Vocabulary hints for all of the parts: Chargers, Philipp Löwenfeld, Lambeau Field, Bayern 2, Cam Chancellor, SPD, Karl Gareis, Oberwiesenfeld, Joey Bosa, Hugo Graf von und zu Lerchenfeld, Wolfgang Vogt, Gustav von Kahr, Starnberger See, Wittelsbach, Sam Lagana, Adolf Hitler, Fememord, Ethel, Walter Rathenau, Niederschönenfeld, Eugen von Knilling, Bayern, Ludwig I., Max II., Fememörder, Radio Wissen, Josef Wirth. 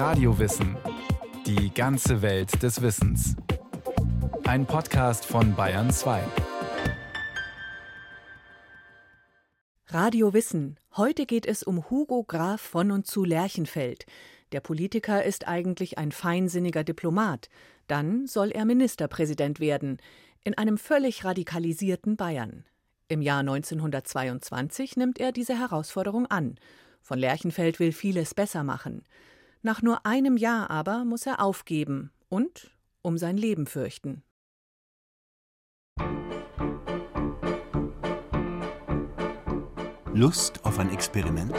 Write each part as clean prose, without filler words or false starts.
Radio Wissen. Die ganze Welt des Wissens. Ein Podcast von Bayern 2. Radio Wissen. Heute geht es um Hugo Graf von und zu Lerchenfeld. Der Politiker ist eigentlich ein feinsinniger Diplomat. Dann soll er Ministerpräsident werden. In einem völlig radikalisierten Bayern. Im Jahr 1922 nimmt er diese Herausforderung an. Von Lerchenfeld will vieles besser machen. Nach nur einem Jahr aber muss er aufgeben und um sein Leben fürchten. Lust auf ein Experiment?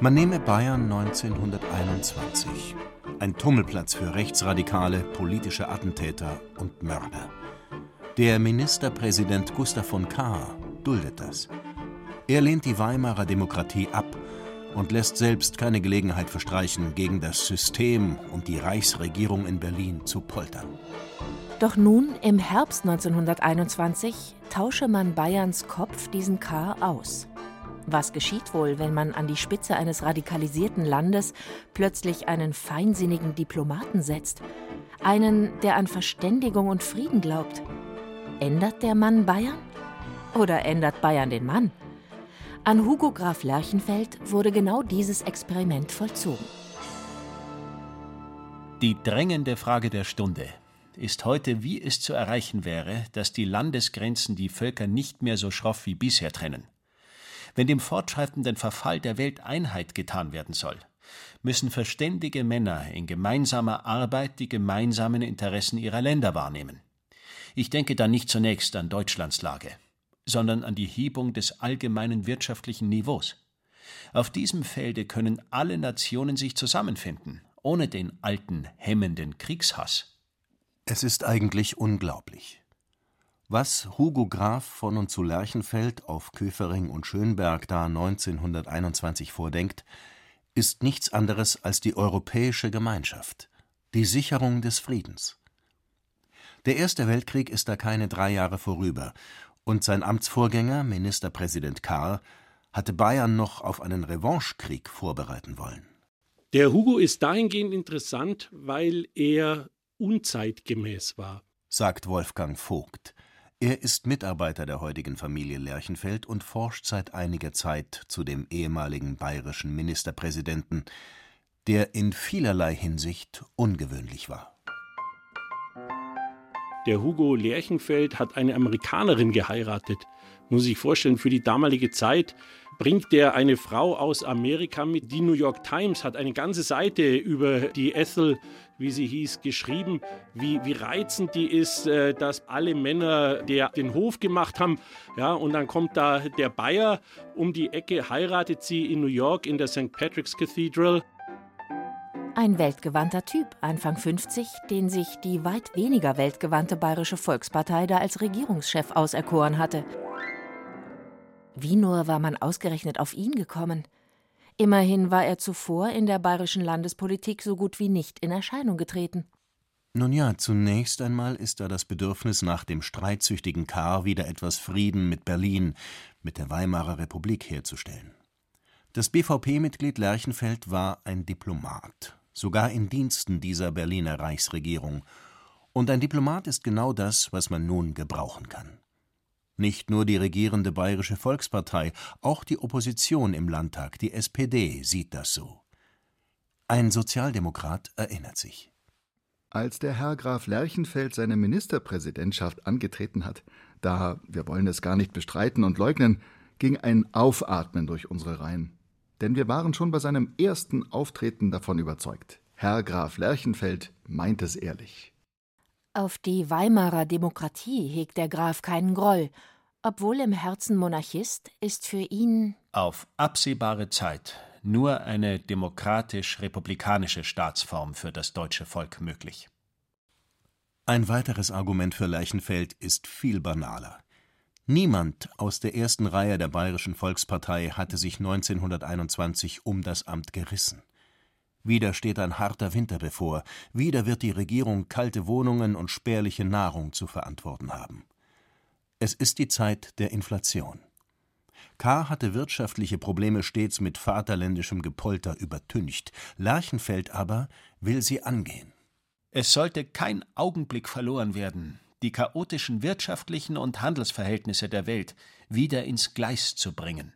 Man nehme Bayern 1921. Ein Tummelplatz für Rechtsradikale, politische Attentäter und Mörder. Der Ministerpräsident Gustav von Kahr duldet das. Er lehnt die Weimarer Demokratie ab und lässt selbst keine Gelegenheit verstreichen, gegen das System und die Reichsregierung in Berlin zu poltern. Doch nun, im Herbst 1921, tausche man Bayerns Kopf diesen Kahr aus. Was geschieht wohl, wenn man an die Spitze eines radikalisierten Landes plötzlich einen feinsinnigen Diplomaten setzt? Einen, der an Verständigung und Frieden glaubt? Ändert der Mann Bayern? Oder ändert Bayern den Mann? An Hugo Graf Lerchenfeld wurde genau dieses Experiment vollzogen. Die drängende Frage der Stunde ist heute, wie es zu erreichen wäre, dass die Landesgrenzen die Völker nicht mehr so schroff wie bisher trennen. Wenn dem fortschreitenden Verfall der Welt Einhalt getan werden soll, müssen verständige Männer in gemeinsamer Arbeit die gemeinsamen Interessen ihrer Länder wahrnehmen. Ich denke da nicht zunächst an Deutschlands Lage, sondern an die Hebung des allgemeinen wirtschaftlichen Niveaus. Auf diesem Felde können alle Nationen sich zusammenfinden, ohne den alten, hemmenden Kriegshass. Es ist eigentlich unglaublich. Was Hugo Graf von und zu Lerchenfeld auf Köfering und Schönberg da 1921 vordenkt, ist nichts anderes als die europäische Gemeinschaft, die Sicherung des Friedens. Der Erste Weltkrieg ist da keine 3 Jahre vorüber, und sein Amtsvorgänger, Ministerpräsident Kahr, hatte Bayern noch auf einen Revanchekrieg vorbereiten wollen. Der Hugo ist dahingehend interessant, weil er unzeitgemäß war, sagt Wolfgang Vogt. Er ist Mitarbeiter der heutigen Familie Lerchenfeld und forscht seit einiger Zeit zu dem ehemaligen bayerischen Ministerpräsidenten, der in vielerlei Hinsicht ungewöhnlich war. Der Hugo Lerchenfeld hat eine Amerikanerin geheiratet. Muss ich vorstellen, für die damalige Zeit bringt er eine Frau aus Amerika mit. Die New York Times hat eine ganze Seite über die Ethel, wie sie hieß, geschrieben, wie reizend die ist, dass alle Männer den Hof gemacht haben. Ja, und dann kommt da der Bayer um die Ecke, heiratet sie in New York in der St. Patrick's Cathedral. Ein weltgewandter Typ, Anfang 50, den sich die weit weniger weltgewandte Bayerische Volkspartei da als Regierungschef auserkoren hatte. Wie nur war man ausgerechnet auf ihn gekommen? Immerhin war er zuvor in der bayerischen Landespolitik so gut wie nicht in Erscheinung getreten. Nun ja, zunächst einmal ist da das Bedürfnis nach dem streitsüchtigen Kahr wieder etwas Frieden mit Berlin, mit der Weimarer Republik herzustellen. Das BVP-Mitglied Lerchenfeld war ein Diplomat, sogar in Diensten dieser Berliner Reichsregierung. Und ein Diplomat ist genau das, was man nun gebrauchen kann. Nicht nur die regierende Bayerische Volkspartei, auch die Opposition im Landtag, die SPD, sieht das so. Ein Sozialdemokrat erinnert sich. Als der Herr Graf Lerchenfeld seine Ministerpräsidentschaft angetreten hat, da, wir wollen das gar nicht bestreiten und leugnen, ging ein Aufatmen durch unsere Reihen. Denn wir waren schon bei seinem ersten Auftreten davon überzeugt. Herr Graf Lerchenfeld meint es ehrlich. Auf die Weimarer Demokratie hegt der Graf keinen Groll. Obwohl im Herzen Monarchist, ist für ihn auf absehbare Zeit nur eine demokratisch-republikanische Staatsform für das deutsche Volk möglich. Ein weiteres Argument für Lerchenfeld ist viel banaler. Niemand aus der ersten Reihe der Bayerischen Volkspartei hatte sich 1921 um das Amt gerissen. Wieder steht ein harter Winter bevor, wieder wird die Regierung kalte Wohnungen und spärliche Nahrung zu verantworten haben. Es ist die Zeit der Inflation. Kahr hatte wirtschaftliche Probleme stets mit vaterländischem Gepolter übertüncht. Lerchenfeld aber will sie angehen. Es sollte kein Augenblick verloren werden, die chaotischen wirtschaftlichen und Handelsverhältnisse der Welt wieder ins Gleis zu bringen.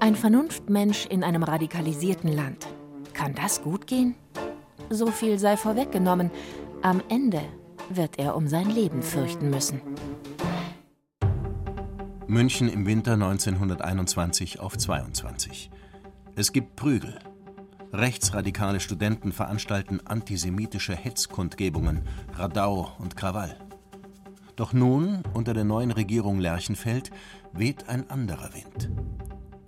Ein Vernunftmensch in einem radikalisierten Land. Kann das gut gehen? So viel sei vorweggenommen. Am Ende wird er um sein Leben fürchten müssen. München im Winter 1921-22. Es gibt Prügel. Rechtsradikale Studenten veranstalten antisemitische Hetzkundgebungen, Radau und Krawall. Doch nun, unter der neuen Regierung Lerchenfeld, weht ein anderer Wind.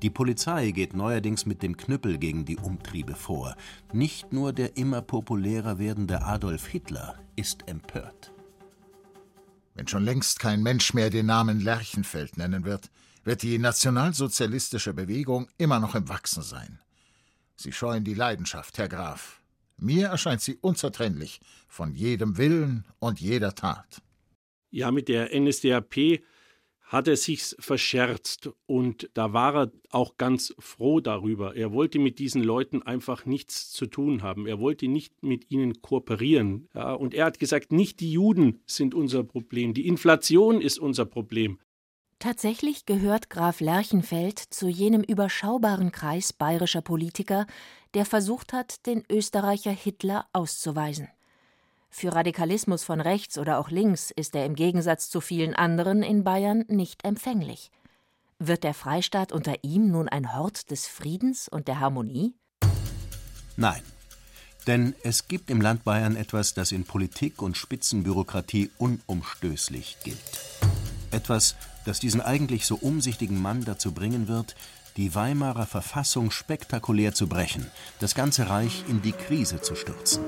Die Polizei geht neuerdings mit dem Knüppel gegen die Umtriebe vor. Nicht nur der immer populärer werdende Adolf Hitler ist empört. Wenn schon längst kein Mensch mehr den Namen Lerchenfeld nennen wird, wird die nationalsozialistische Bewegung immer noch im Wachsen sein. Sie scheuen die Leidenschaft, Herr Graf. Mir erscheint sie unzertrennlich von jedem Willen und jeder Tat. Ja, mit der NSDAP hat er sich's verscherzt und da war er auch ganz froh darüber. Er wollte mit diesen Leuten einfach nichts zu tun haben. Er wollte nicht mit ihnen kooperieren. Ja, und er hat gesagt, nicht die Juden sind unser Problem, die Inflation ist unser Problem. Tatsächlich gehört Graf Lerchenfeld zu jenem überschaubaren Kreis bayerischer Politiker, der versucht hat, den Österreicher Hitler auszuweisen. Für Radikalismus von rechts oder auch links ist er im Gegensatz zu vielen anderen in Bayern nicht empfänglich. Wird der Freistaat unter ihm nun ein Hort des Friedens und der Harmonie? Nein, denn es gibt im Land Bayern etwas, das in Politik und Spitzenbürokratie unumstößlich gilt. Etwas, das diesen eigentlich so umsichtigen Mann dazu bringen wird, die Weimarer Verfassung spektakulär zu brechen, das ganze Reich in die Krise zu stürzen.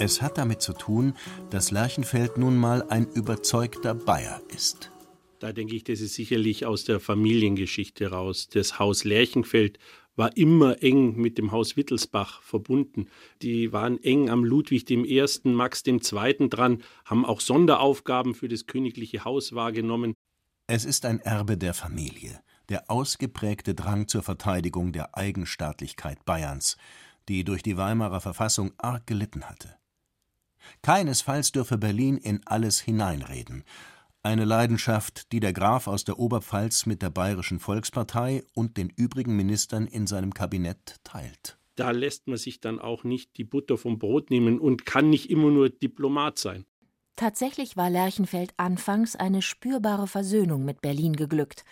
Es hat damit zu tun, dass Lerchenfeld nun mal ein überzeugter Bayer ist. Da denke ich, das ist sicherlich aus der Familiengeschichte raus. Das Haus Lerchenfeld war immer eng mit dem Haus Wittelsbach verbunden. Die waren eng am Ludwig I., Max II. Dran, haben auch Sonderaufgaben für das königliche Haus wahrgenommen. Es ist ein Erbe der Familie, der ausgeprägte Drang zur Verteidigung der Eigenstaatlichkeit Bayerns, die durch die Weimarer Verfassung arg gelitten hatte. Keinesfalls dürfe Berlin in alles hineinreden. Eine Leidenschaft, die der Graf aus der Oberpfalz mit der Bayerischen Volkspartei und den übrigen Ministern in seinem Kabinett teilt. Da lässt man sich dann auch nicht die Butter vom Brot nehmen und kann nicht immer nur Diplomat sein. Tatsächlich war Lerchenfeld anfangs eine spürbare Versöhnung mit Berlin geglückt.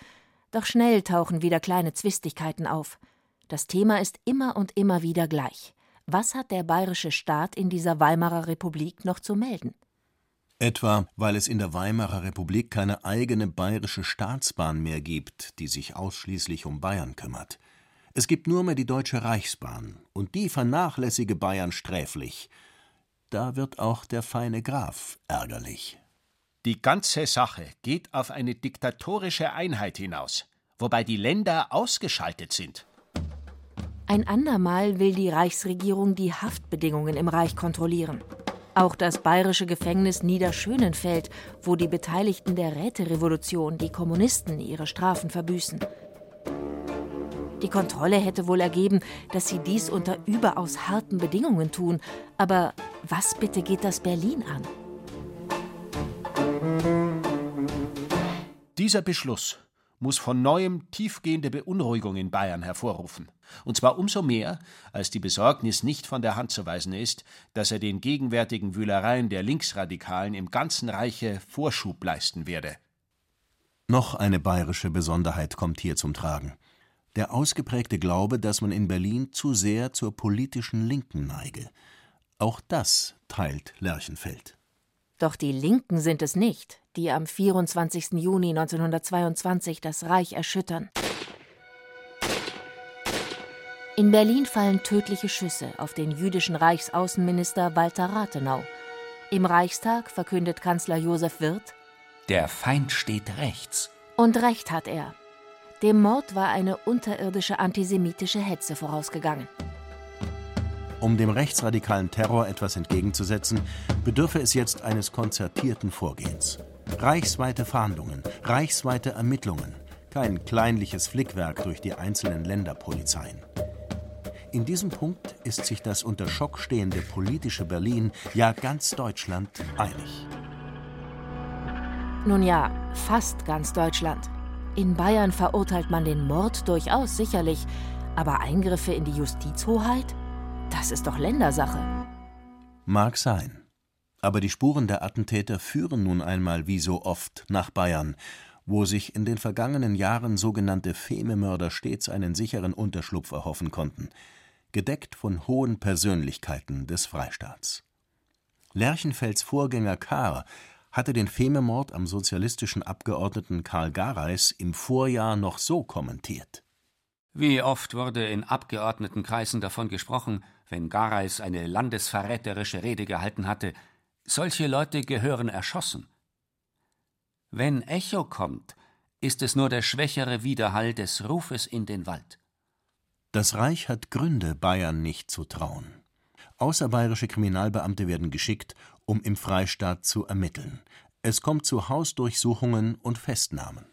Doch schnell tauchen wieder kleine Zwistigkeiten auf. Das Thema ist immer und immer wieder gleich. Was hat der bayerische Staat in dieser Weimarer Republik noch zu melden? Etwa, weil es in der Weimarer Republik keine eigene bayerische Staatsbahn mehr gibt, die sich ausschließlich um Bayern kümmert. Es gibt nur mehr die Deutsche Reichsbahn und die vernachlässige Bayern sträflich. Da wird auch der feine Graf ärgerlich. Die ganze Sache geht auf eine diktatorische Einheit hinaus, wobei die Länder ausgeschaltet sind. Ein andermal will die Reichsregierung die Haftbedingungen im Reich kontrollieren. Auch das bayerische Gefängnis Niederschönenfeld, wo die Beteiligten der Räterevolution, die Kommunisten, ihre Strafen verbüßen. Die Kontrolle hätte wohl ergeben, dass sie dies unter überaus harten Bedingungen tun. Aber was bitte geht das Berlin an? Dieser Beschluss muss von neuem tiefgehende Beunruhigung in Bayern hervorrufen. Und zwar umso mehr, als die Besorgnis nicht von der Hand zu weisen ist, dass er den gegenwärtigen Wühlereien der Linksradikalen im ganzen Reiche Vorschub leisten werde. Noch eine bayerische Besonderheit kommt hier zum Tragen. Der ausgeprägte Glaube, dass man in Berlin zu sehr zur politischen Linken neige. Auch das teilt Lerchenfeld. Doch die Linken sind es nicht, die am 24. Juni 1922 das Reich erschüttern. In Berlin fallen tödliche Schüsse auf den jüdischen Reichsaußenminister Walter Rathenau. Im Reichstag verkündet Kanzler Josef Wirth: Der Feind steht rechts. Und recht hat er. Dem Mord war eine unterirdische antisemitische Hetze vorausgegangen. Um dem rechtsradikalen Terror etwas entgegenzusetzen, bedürfe es jetzt eines konzertierten Vorgehens. Reichsweite Fahndungen, reichsweite Ermittlungen, kein kleinliches Flickwerk durch die einzelnen Länderpolizeien. In diesem Punkt ist sich das unter Schock stehende politische Berlin, ja ganz Deutschland, einig. Nun ja, fast ganz Deutschland. In Bayern verurteilt man den Mord durchaus sicherlich, aber Eingriffe in die Justizhoheit? Das ist doch Ländersache. Mag sein. Aber die Spuren der Attentäter führen nun einmal wie so oft nach Bayern, wo sich in den vergangenen Jahren sogenannte Fememörder stets einen sicheren Unterschlupf erhoffen konnten, gedeckt von hohen Persönlichkeiten des Freistaats. Lerchenfelds Vorgänger Kahr hatte den Fememord am sozialistischen Abgeordneten Karl Gareis im Vorjahr noch so kommentiert. Wie oft wurde in Abgeordnetenkreisen davon gesprochen, wenn Gareis eine landesverräterische Rede gehalten hatte, solche Leute gehören erschossen. Wenn Echo kommt, ist es nur der schwächere Widerhall des Rufes in den Wald. Das Reich hat Gründe, Bayern nicht zu trauen. Außerbayerische Kriminalbeamte werden geschickt, um im Freistaat zu ermitteln. Es kommt zu Hausdurchsuchungen und Festnahmen.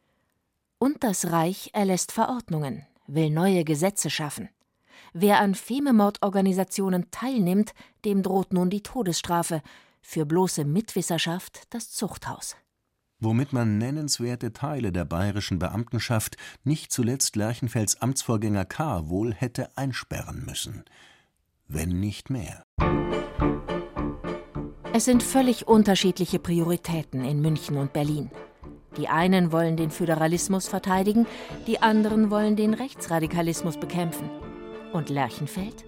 Und das Reich erlässt Verordnungen, will neue Gesetze schaffen. Wer an Fememordorganisationen teilnimmt, dem droht nun die Todesstrafe. Für bloße Mitwisserschaft das Zuchthaus. Womit man nennenswerte Teile der bayerischen Beamtenschaft, nicht zuletzt Lerchenfelds Amtsvorgänger Kahr, wohl hätte einsperren müssen. Wenn nicht mehr. Es sind völlig unterschiedliche Prioritäten in München und Berlin. Die einen wollen den Föderalismus verteidigen, die anderen wollen den Rechtsradikalismus bekämpfen. Und Lerchenfeld?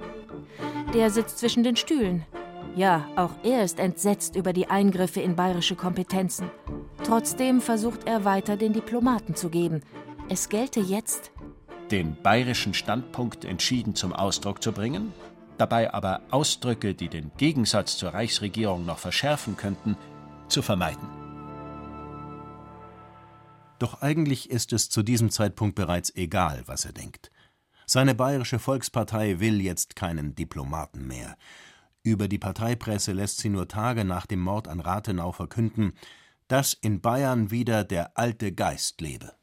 Der sitzt zwischen den Stühlen. Ja, auch er ist entsetzt über die Eingriffe in bayerische Kompetenzen. Trotzdem versucht er weiter, den Diplomaten zu geben. Es gelte jetzt, den bayerischen Standpunkt entschieden zum Ausdruck zu bringen, dabei aber Ausdrücke, die den Gegensatz zur Reichsregierung noch verschärfen könnten, zu vermeiden. Doch eigentlich ist es zu diesem Zeitpunkt bereits egal, was er denkt. Seine bayerische Volkspartei will jetzt keinen Diplomaten mehr. Über die Parteipresse lässt sie nur Tage nach dem Mord an Rathenau verkünden, dass in Bayern wieder der alte Geist lebe.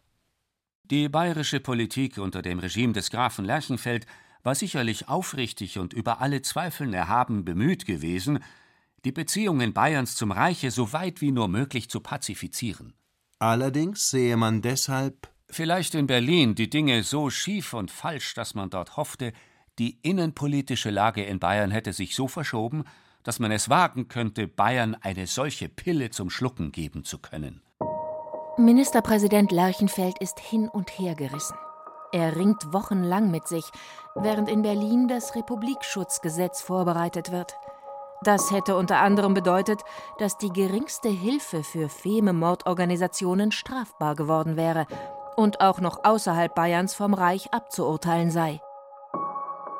Die bayerische Politik unter dem Regime des Grafen Lerchenfeld war sicherlich aufrichtig und über alle Zweifeln erhaben bemüht gewesen, die Beziehungen Bayerns zum Reiche so weit wie nur möglich zu pazifizieren. Allerdings sehe man deshalb vielleicht in Berlin die Dinge so schief und falsch, dass man dort hoffte, die innenpolitische Lage in Bayern hätte sich so verschoben, dass man es wagen könnte, Bayern eine solche Pille zum Schlucken geben zu können. Ministerpräsident Lerchenfeld ist hin und her gerissen. Er ringt wochenlang mit sich, während in Berlin das Republikschutzgesetz vorbereitet wird. Das hätte unter anderem bedeutet, dass die geringste Hilfe für Fememordorganisationen strafbar geworden wäre und auch noch außerhalb Bayerns vom Reich abzuurteilen sei.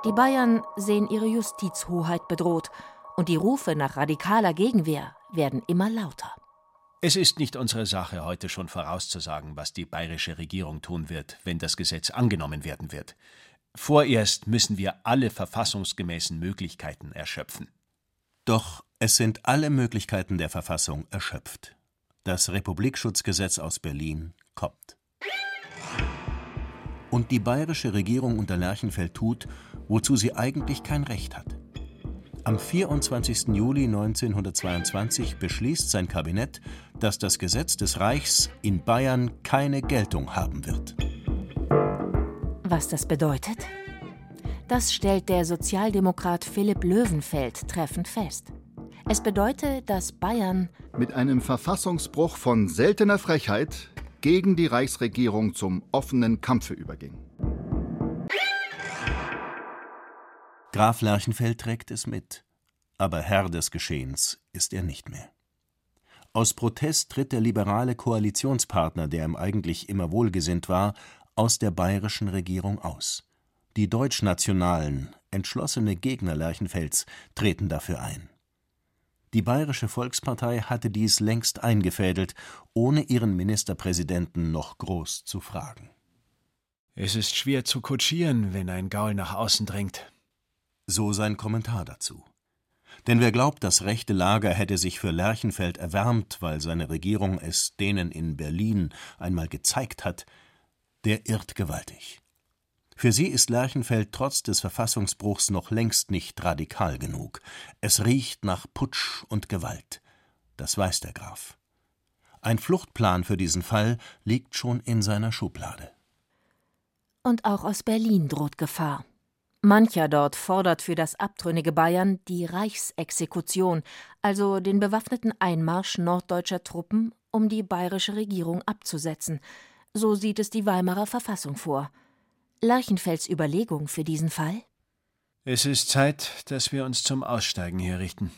Die Bayern sehen ihre Justizhoheit bedroht und die Rufe nach radikaler Gegenwehr werden immer lauter. Es ist nicht unsere Sache, heute schon vorauszusagen, was die bayerische Regierung tun wird, wenn das Gesetz angenommen werden wird. Vorerst müssen wir alle verfassungsgemäßen Möglichkeiten erschöpfen. Doch es sind alle Möglichkeiten der Verfassung erschöpft. Das Republikschutzgesetz aus Berlin kommt. Und die bayerische Regierung unter Lerchenfeld tut, wozu sie eigentlich kein Recht hat. Am 24. Juli 1922 beschließt sein Kabinett, dass das Gesetz des Reichs in Bayern keine Geltung haben wird. Was das bedeutet? Das stellt der Sozialdemokrat Philipp Löwenfeld treffend fest. Es bedeutet, dass Bayern mit einem Verfassungsbruch von seltener Frechheit gegen die Reichsregierung zum offenen Kampfe überging. Graf Lerchenfeld trägt es mit, aber Herr des Geschehens ist er nicht mehr. Aus Protest tritt der liberale Koalitionspartner, der ihm eigentlich immer wohlgesinnt war, aus der bayerischen Regierung aus. Die deutschnationalen, entschlossene Gegner Lerchenfelds treten dafür ein. Die Bayerische Volkspartei hatte dies längst eingefädelt, ohne ihren Ministerpräsidenten noch groß zu fragen. Es ist schwer zu kutschieren, wenn ein Gaul nach außen dringt. So sein Kommentar dazu. Denn wer glaubt, das rechte Lager hätte sich für Lerchenfeld erwärmt, weil seine Regierung es denen in Berlin einmal gezeigt hat, der irrt gewaltig. Für sie ist Lerchenfeld trotz des Verfassungsbruchs noch längst nicht radikal genug. Es riecht nach Putsch und Gewalt. Das weiß der Graf. Ein Fluchtplan für diesen Fall liegt schon in seiner Schublade. Und auch aus Berlin droht Gefahr. Mancher dort fordert für das abtrünnige Bayern die Reichsexekution, also den bewaffneten Einmarsch norddeutscher Truppen, um die bayerische Regierung abzusetzen. So sieht es die Weimarer Verfassung vor. Lerchenfelds Überlegung für diesen Fall? Es ist Zeit, dass wir uns zum Aussteigen herrichten.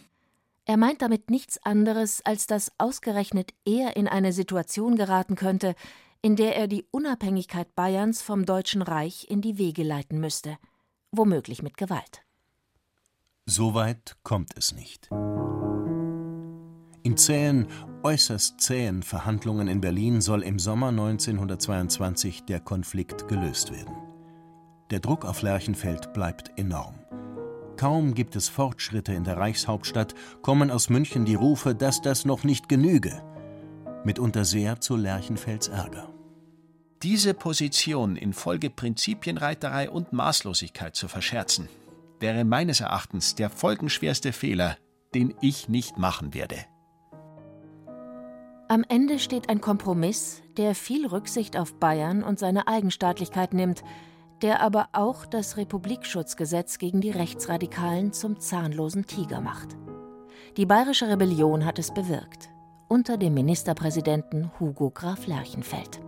Er meint damit nichts anderes, als dass ausgerechnet er in eine Situation geraten könnte, in der er die Unabhängigkeit Bayerns vom Deutschen Reich in die Wege leiten müsste. Womöglich mit Gewalt. So weit kommt es nicht. In zähen, äußerst zähen Verhandlungen in Berlin soll im Sommer 1922 der Konflikt gelöst werden. Der Druck auf Lerchenfeld bleibt enorm. Kaum gibt es Fortschritte in der Reichshauptstadt, kommen aus München die Rufe, dass das noch nicht genüge. Mitunter sehr zu Lerchenfelds Ärger. Diese Position infolge Prinzipienreiterei und Maßlosigkeit zu verscherzen, wäre meines Erachtens der folgenschwerste Fehler, den ich nicht machen werde. Am Ende steht ein Kompromiss, der viel Rücksicht auf Bayern und seine Eigenstaatlichkeit nimmt, der aber auch das Republikschutzgesetz gegen die Rechtsradikalen zum zahnlosen Tiger macht. Die bayerische Rebellion hat es bewirkt, unter dem Ministerpräsidenten Hugo Graf Lerchenfeld.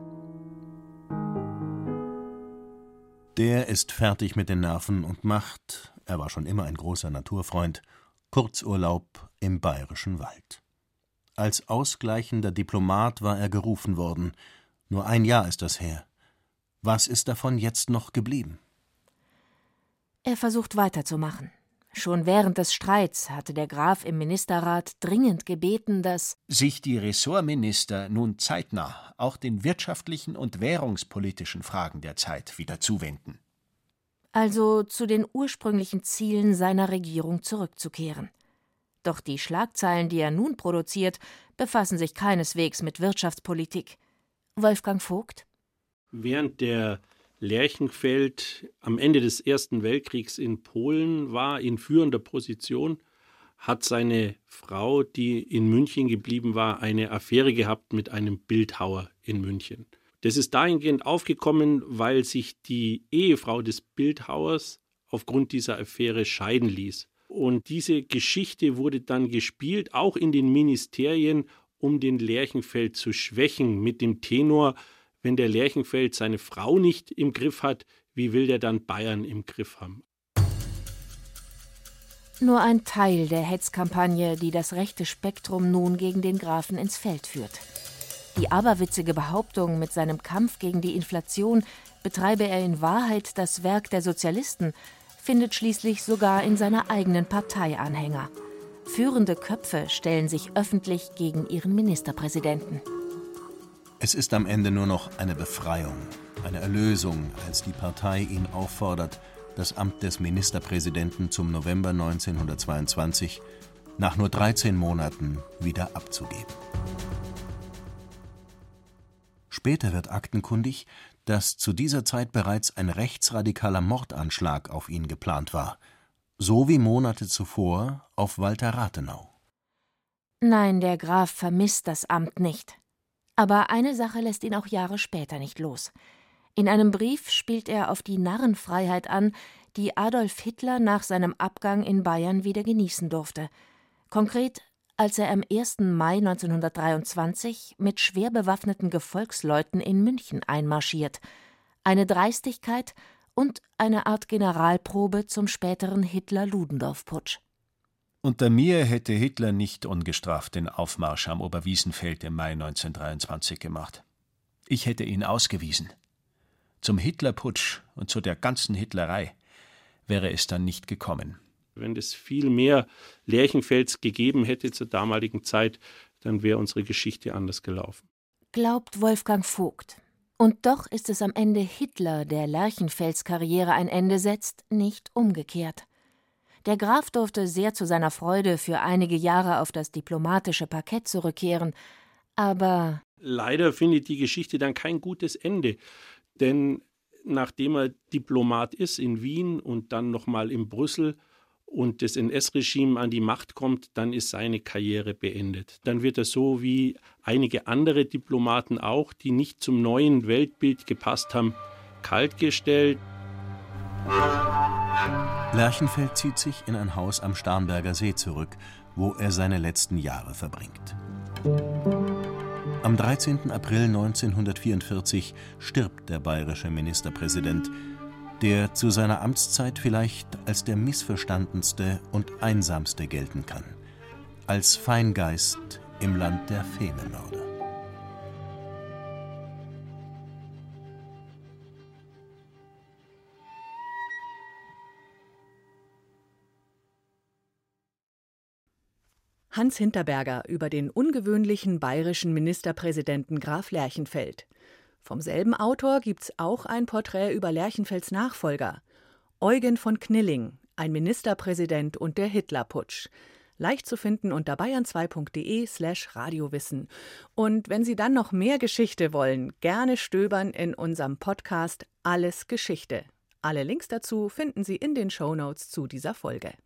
Der ist fertig mit den Nerven und macht, er war schon immer ein großer Naturfreund, Kurzurlaub im bayerischen Wald. Als ausgleichender Diplomat war er gerufen worden. Nur ein Jahr ist das her. Was ist davon jetzt noch geblieben? Er versucht weiterzumachen. Schon während des Streits hatte der Graf im Ministerrat dringend gebeten, dass sich die Ressortminister nun zeitnah auch den wirtschaftlichen und währungspolitischen Fragen der Zeit wieder zuwenden. Also zu den ursprünglichen Zielen seiner Regierung zurückzukehren. Doch die Schlagzeilen, die er nun produziert, befassen sich keineswegs mit Wirtschaftspolitik. Wolfgang Vogt? Während der Lerchenfeld am Ende des Ersten Weltkriegs in Polen war, in führender Position, hat seine Frau, die in München geblieben war, eine Affäre gehabt mit einem Bildhauer in München. Das ist dahingehend aufgekommen, weil sich die Ehefrau des Bildhauers aufgrund dieser Affäre scheiden ließ. Und diese Geschichte wurde dann gespielt, auch in den Ministerien, um den Lerchenfeld zu schwächen, mit dem Tenor: Wenn der Lerchenfeld seine Frau nicht im Griff hat, wie will der dann Bayern im Griff haben? Nur ein Teil der Hetzkampagne, die das rechte Spektrum nun gegen den Grafen ins Feld führt. Die aberwitzige Behauptung, mit seinem Kampf gegen die Inflation betreibe er in Wahrheit das Werk der Sozialisten, findet schließlich sogar in seiner eigenen Partei Anhänger. Führende Köpfe stellen sich öffentlich gegen ihren Ministerpräsidenten. Es ist am Ende nur noch eine Befreiung, eine Erlösung, als die Partei ihn auffordert, das Amt des Ministerpräsidenten zum November 1922 nach nur 13 Monaten wieder abzugeben. Später wird aktenkundig, dass zu dieser Zeit bereits ein rechtsradikaler Mordanschlag auf ihn geplant war, so wie Monate zuvor auf Walter Rathenau. Nein, der Graf vermisst das Amt nicht. Aber eine Sache lässt ihn auch Jahre später nicht los. In einem Brief spielt er auf die Narrenfreiheit an, die Adolf Hitler nach seinem Abgang in Bayern wieder genießen durfte. Konkret, als er am 1. Mai 1923 mit schwer bewaffneten Gefolgsleuten in München einmarschiert. Eine Dreistigkeit und eine Art Generalprobe zum späteren Hitler-Ludendorff-Putsch. Unter mir hätte Hitler nicht ungestraft den Aufmarsch am Oberwiesenfeld im Mai 1923 gemacht. Ich hätte ihn ausgewiesen. Zum Hitlerputsch und zu der ganzen Hitlerei wäre es dann nicht gekommen. Wenn es viel mehr Lerchenfelds gegeben hätte zur damaligen Zeit, dann wäre unsere Geschichte anders gelaufen. Glaubt Wolfgang Vogt. Und doch ist es am Ende Hitler, der Lerchenfelds Karriere ein Ende setzt, nicht umgekehrt. Der Graf durfte sehr zu seiner Freude für einige Jahre auf das diplomatische Parkett zurückkehren, aber leider findet die Geschichte dann kein gutes Ende. Denn nachdem er Diplomat ist in Wien und dann nochmal in Brüssel und das NS-Regime an die Macht kommt, dann ist seine Karriere beendet. Dann wird er so wie einige andere Diplomaten auch, die nicht zum neuen Weltbild gepasst haben, kaltgestellt. Lerchenfeld zieht sich in ein Haus am Starnberger See zurück, wo er seine letzten Jahre verbringt. Am 13. April 1944 stirbt der bayerische Ministerpräsident, der zu seiner Amtszeit vielleicht als der missverstandenste und einsamste gelten kann, als Feingeist im Land der Fememörder. Hans Hinterberger über den ungewöhnlichen bayerischen Ministerpräsidenten Graf Lerchenfeld. Vom selben Autor gibt's auch ein Porträt über Lerchenfelds Nachfolger. Eugen von Knilling, ein Ministerpräsident und der Hitlerputsch. Leicht zu finden unter bayern2.de/radiowissen. Und wenn Sie dann noch mehr Geschichte wollen, gerne stöbern in unserem Podcast Alles Geschichte. Alle Links dazu finden Sie in den Shownotes zu dieser Folge.